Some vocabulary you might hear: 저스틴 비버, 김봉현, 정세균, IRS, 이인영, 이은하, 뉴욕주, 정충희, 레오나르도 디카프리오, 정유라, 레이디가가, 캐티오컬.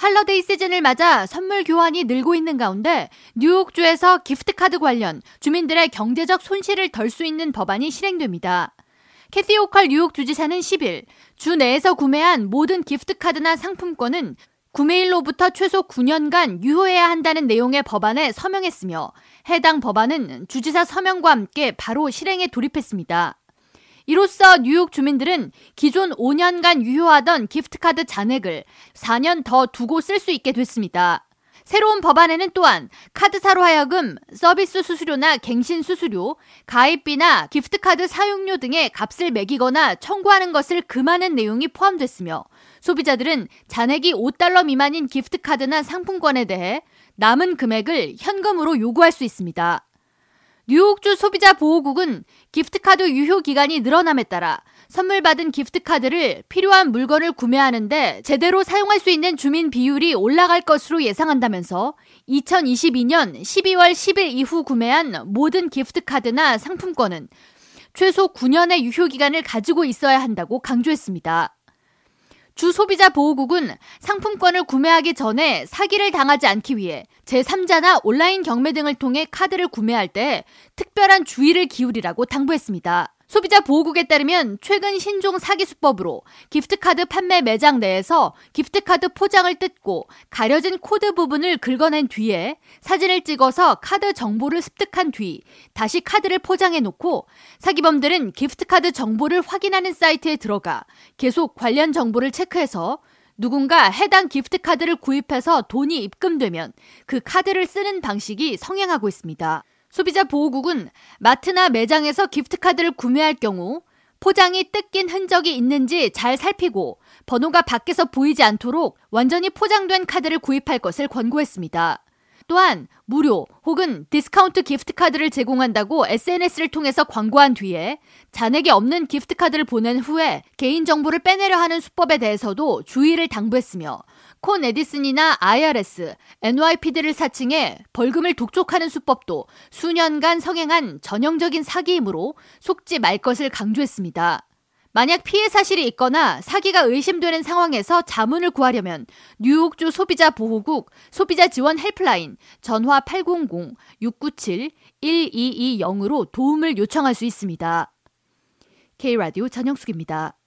할러데이 시즌을 맞아 선물 교환이 늘고 있는 가운데 뉴욕주에서 기프트카드 관련 주민들의 경제적 손실을 덜 수 있는 법안이 실행됩니다. 캐티오컬 뉴욕 주지사는 10일 주 내에서 구매한 모든 기프트카드나 상품권은 구매일로부터 최소 9년간 유효해야 한다는 내용의 법안에 서명했으며 해당 법안은 주지사 서명과 함께 바로 실행에 돌입했습니다. 이로써 뉴욕 주민들은 기존 5년간 유효하던 기프트카드 잔액을 4년 더 두고 쓸 수 있게 됐습니다. 새로운 법안에는 또한 카드사로 하여금 서비스 수수료나 갱신 수수료, 가입비나 기프트카드 사용료 등의 값을 매기거나 청구하는 것을 금하는 내용이 포함됐으며 소비자들은 잔액이 $5 미만인 기프트카드나 상품권에 대해 남은 금액을 현금으로 요구할 수 있습니다. 뉴욕주 소비자보호국은 기프트카드 유효기간이 늘어남에 따라 선물 받은 기프트카드를 필요한 물건을 구매하는데 제대로 사용할 수 있는 주민 비율이 올라갈 것으로 예상한다면서 2022년 12월 10일 이후 구매한 모든 기프트카드나 상품권은 최소 9년의 유효기간을 가지고 있어야 한다고 강조했습니다. 주 소비자보호국은 상품권을 구매하기 전에 사기를 당하지 않기 위해 제3자나 온라인 경매 등을 통해 카드를 구매할 때 특별한 주의를 기울이라고 당부했습니다. 소비자보호국에 따르면 최근 신종 사기 수법으로 기프트카드 판매 매장 내에서 기프트카드 포장을 뜯고 가려진 코드 부분을 긁어낸 뒤에 사진을 찍어서 카드 정보를 습득한 뒤 다시 카드를 포장해놓고 사기범들은 기프트카드 정보를 확인하는 사이트에 들어가 계속 관련 정보를 체크해서 누군가 해당 기프트카드를 구입해서 돈이 입금되면 그 카드를 쓰는 방식이 성행하고 있습니다. 소비자보호국은 마트나 매장에서 기프트카드를 구매할 경우 포장이 뜯긴 흔적이 있는지 잘 살피고 번호가 밖에서 보이지 않도록 완전히 포장된 카드를 구입할 것을 권고했습니다. 또한 무료 혹은 디스카운트 기프트카드를 제공한다고 SNS를 통해서 광고한 뒤에 잔액이 없는 기프트카드를 보낸 후에 개인정보를 빼내려 하는 수법에 대해서도 주의를 당부했으며 콘 에디슨이나 IRS, NYPD를 사칭해 벌금을 독촉하는 수법도 수년간 성행한 전형적인 사기이므로 속지 말 것을 강조했습니다. 만약 피해 사실이 있거나 사기가 의심되는 상황에서 자문을 구하려면 뉴욕주 소비자보호국 소비자지원 헬플라인 전화 800-697-1220으로 도움을 요청할 수 있습니다. K-radio 전영숙입니다.